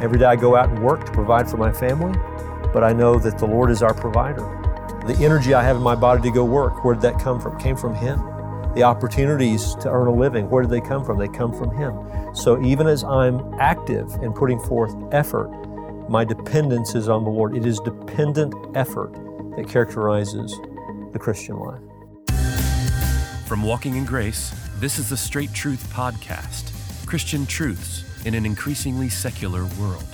Every day I go out and work to provide for my family, but I know that the Lord is our provider. The energy I have in my body to go work, where did that come from? It came from Him. The opportunities to earn a living, where did they come from? They come from Him. So even as I'm active in putting forth effort, my dependence is on the Lord. It is dependent effort that characterizes the Christian life. From Walking in Grace, this is the Straight Truth Podcast, Christian truths in an increasingly secular world.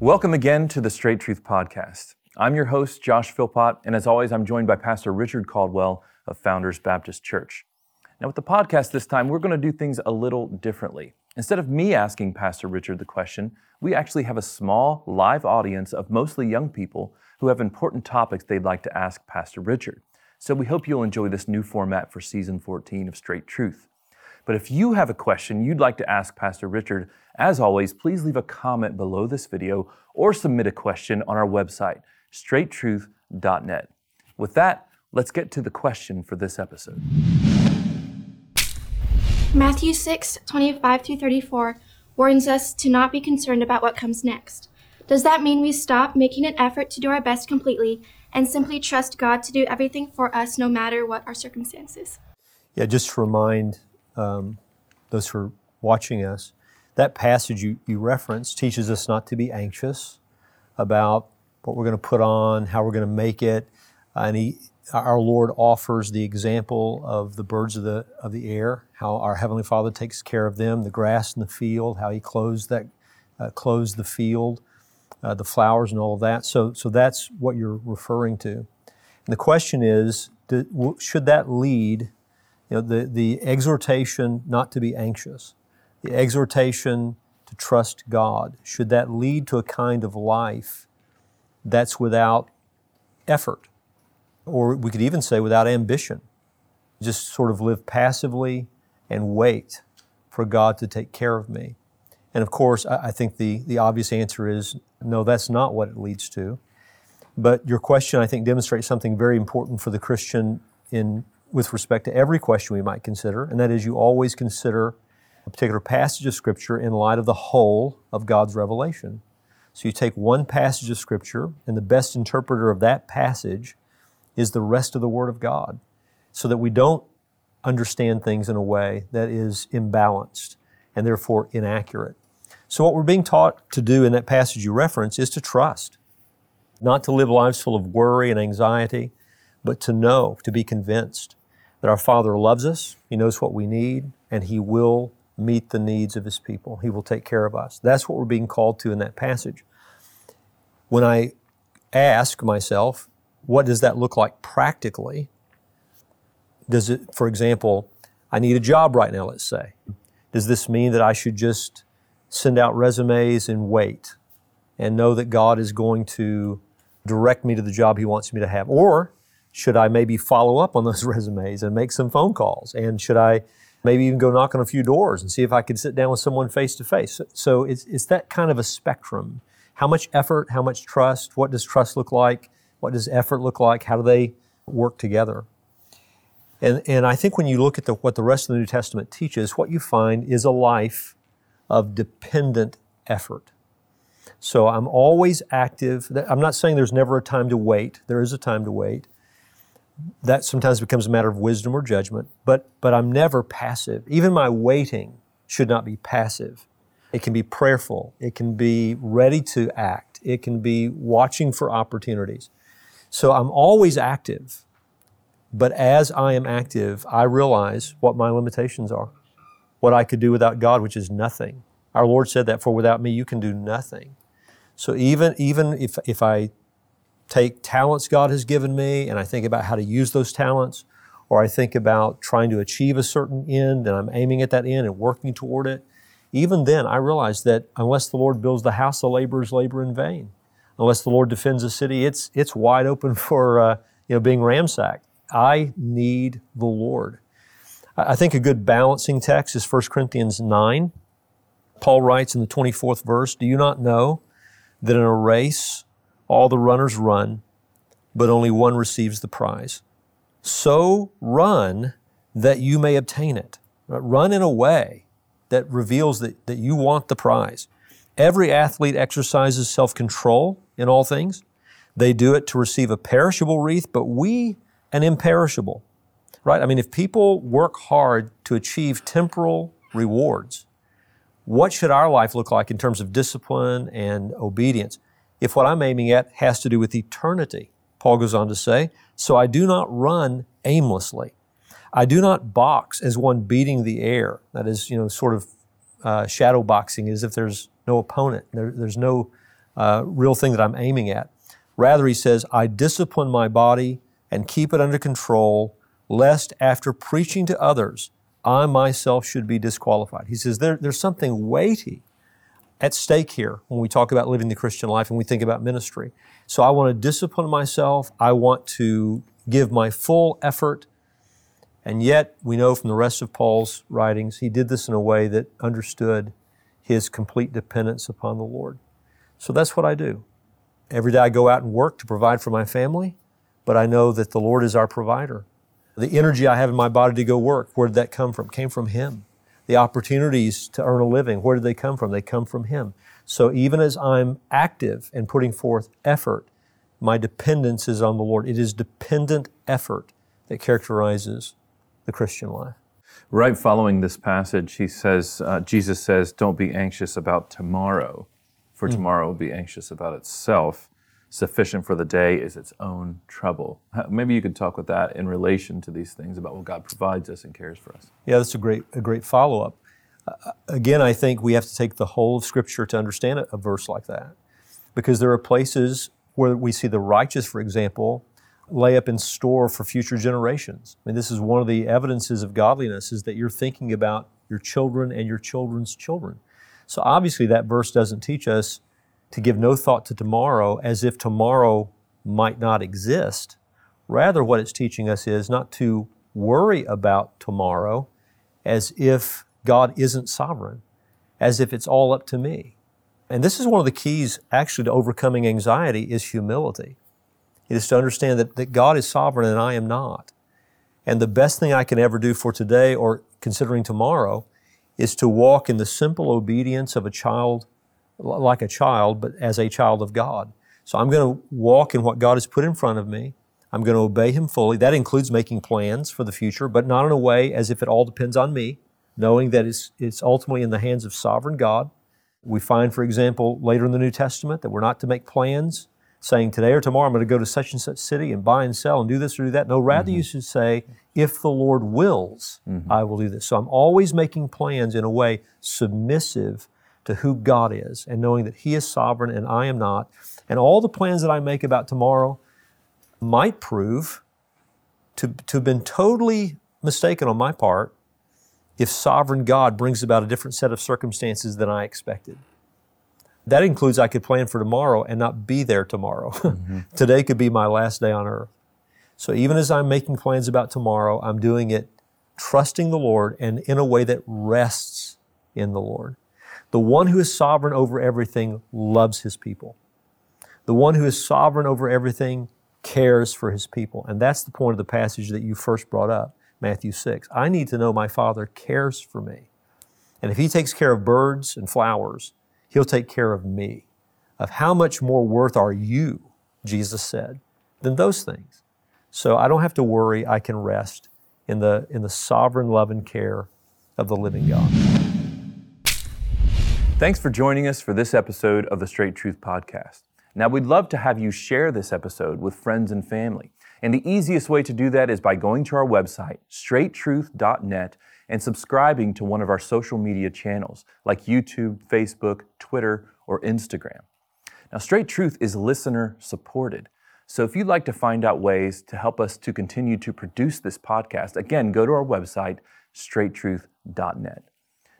Welcome again to the Straight Truth Podcast. I'm your host, Josh Philpot, and as always, I'm joined by Pastor Richard Caldwell of Founders Baptist Church. Now, with the podcast this time, we're going to do things a little differently. Instead of me asking Pastor Richard the question, we actually have a small live audience of mostly young people who have important topics they'd like to ask Pastor Richard. So we hope you'll enjoy this new format for Season 14 of Straight Truth. But if you have a question you'd like to ask Pastor Richard, as always, please leave a comment below this video or submit a question on our website, straighttruth.net. With that, let's get to the question for this episode. Matthew 6:25-34 warns us to not be concerned about what comes next. Does that mean we stop making an effort to do our best completely and simply trust God to do everything for us no matter what our circumstances? Yeah, just to remind those who are watching us, that passage you referenced teaches us not to be anxious about what we're going to put on, how we're going to make it. Our Lord offers the example of the birds of the air, how our Heavenly Father takes care of them, the grass in the field, how He clothes the field. The flowers and all of that. So that's what you're referring to. And the question is, should that lead, the exhortation not to be anxious, the exhortation to trust God, should that lead to a kind of life that's without effort? Or we could even say without ambition. Just sort of live passively and wait for God to take care of me. And of course, I think the obvious answer is, no, that's not what it leads to. But your question, I think, demonstrates something very important for the Christian with respect to every question we might consider, and that is you always consider a particular passage of Scripture in light of the whole of God's revelation. So you take one passage of Scripture, and the best interpreter of that passage is the rest of the Word of God, so that we don't understand things in a way that is imbalanced and therefore inaccurate. So what we're being taught to do in that passage you reference is to trust, not to live lives full of worry and anxiety, but to know, to be convinced that our Father loves us, He knows what we need, and He will meet the needs of His people. He will take care of us. That's what we're being called to in that passage. When I ask myself, what does that look like practically? Does it, for example, I need a job right now, let's say. Does this mean that I should just send out resumes and wait and know that God is going to direct me to the job He wants me to have? Or should I maybe follow up on those resumes and make some phone calls? And should I maybe even go knock on a few doors and see if I could sit down with someone face to face? So it's that kind of a spectrum. How much effort, how much trust? What does trust look like? What does effort look like? How do they work together? And I think when you look at what the rest of the New Testament teaches, what you find is a life of dependent effort. So I'm always active. I'm not saying there's never a time to wait. There is a time to wait. That sometimes becomes a matter of wisdom or judgment, but I'm never passive. Even my waiting should not be passive. It can be prayerful. It can be ready to act. It can be watching for opportunities. So I'm always active, but as I am active, I realize what my limitations are, what I could do without God, which is nothing. Our Lord said that, for without me you can do nothing. So even if I take talents God has given me and I think about how to use those talents, or I think about trying to achieve a certain end and I'm aiming at that end and working toward it, even then I realize that unless the Lord builds the house, the laborers labor in vain. Unless the Lord defends a city, it's wide open for being ransacked. I need the Lord. I think a good balancing text is 1 Corinthians 9. Paul writes in the 24th verse, "Do you not know that in a race all the runners run, but only one receives the prize? So run that you may obtain it." Run in a way that reveals that you want the prize. Every athlete exercises self-control in all things. They do it to receive a perishable wreath, but we an imperishable, right? I mean, if people work hard to achieve temporal rewards, what should our life look like in terms of discipline and obedience if what I'm aiming at has to do with eternity? Paul goes on to say, so I do not run aimlessly. I do not box as one beating the air. That is, sort of shadow boxing is if there's no opponent. There's no real thing that I'm aiming at. Rather, he says, I discipline my body and keep it under control, lest after preaching to others, I myself should be disqualified. He says there's something weighty at stake here when we talk about living the Christian life and we think about ministry. So I want to discipline myself. I want to give my full effort. And yet we know from the rest of Paul's writings, he did this in a way that understood his complete dependence upon the Lord. So that's what I do. Every day I go out and work to provide for my family, but I know that the Lord is our provider. The energy I have in my body to go work, where did that come from? It came from Him. The opportunities to earn a living, where did they come from? They come from Him. So even as I'm active and putting forth effort, my dependence is on the Lord. It is dependent effort that characterizes the Christian life. Right following this passage, he says, Jesus says, don't be anxious about tomorrow, for tomorrow will be anxious about itself. Sufficient for the day is its own trouble. Maybe you could talk with that in relation to these things about what God provides us and cares for us. Yeah, that's a great follow-up. Again, I think we have to take the whole of Scripture to understand a verse like that, because there are places where we see the righteous, for example, lay up in store for future generations. I mean, this is one of the evidences of godliness, is that you're thinking about your children and your children's children. So obviously that verse doesn't teach us to give no thought to tomorrow as if tomorrow might not exist. Rather, what it's teaching us is not to worry about tomorrow as if God isn't sovereign, as if it's all up to me. And this is one of the keys actually to overcoming anxiety is humility. It is to understand that God is sovereign and I am not. And the best thing I can ever do for today or considering tomorrow is to walk in the simple obedience of a child, like a child, but as a child of God. So I'm going to walk in what God has put in front of me. I'm going to obey Him fully. That includes making plans for the future, but not in a way as if it all depends on me, knowing that it's ultimately in the hands of sovereign God. We find, for example, later in the New Testament that we're not to make plans, saying today or tomorrow I'm going to go to such and such city and buy and sell and do this or do that. No, rather you should say, if the Lord wills, I will do this. So I'm always making plans in a way submissive to who God is and knowing that He is sovereign and I am not. And all the plans that I make about tomorrow might prove to have been totally mistaken on my part if sovereign God brings about a different set of circumstances than I expected. That includes I could plan for tomorrow and not be there tomorrow. Today could be my last day on earth. So even as I'm making plans about tomorrow, I'm doing it trusting the Lord and in a way that rests in the Lord. The one who is sovereign over everything loves His people. The one who is sovereign over everything cares for His people. And that's the point of the passage that you first brought up, Matthew 6. I need to know my Father cares for me. And if He takes care of birds and flowers, He'll take care of me. Of how much more worth are you, Jesus said, than those things. So I don't have to worry. I can rest in the sovereign love and care of the living God. Thanks for joining us for this episode of the Straight Truth Podcast. Now, we'd love to have you share this episode with friends and family. And the easiest way to do that is by going to our website, straighttruth.net, and subscribing to one of our social media channels like YouTube, Facebook, Twitter, or Instagram. Now, Straight Truth is listener supported. So if you'd like to find out ways to help us to continue to produce this podcast, again, go to our website, straighttruth.net.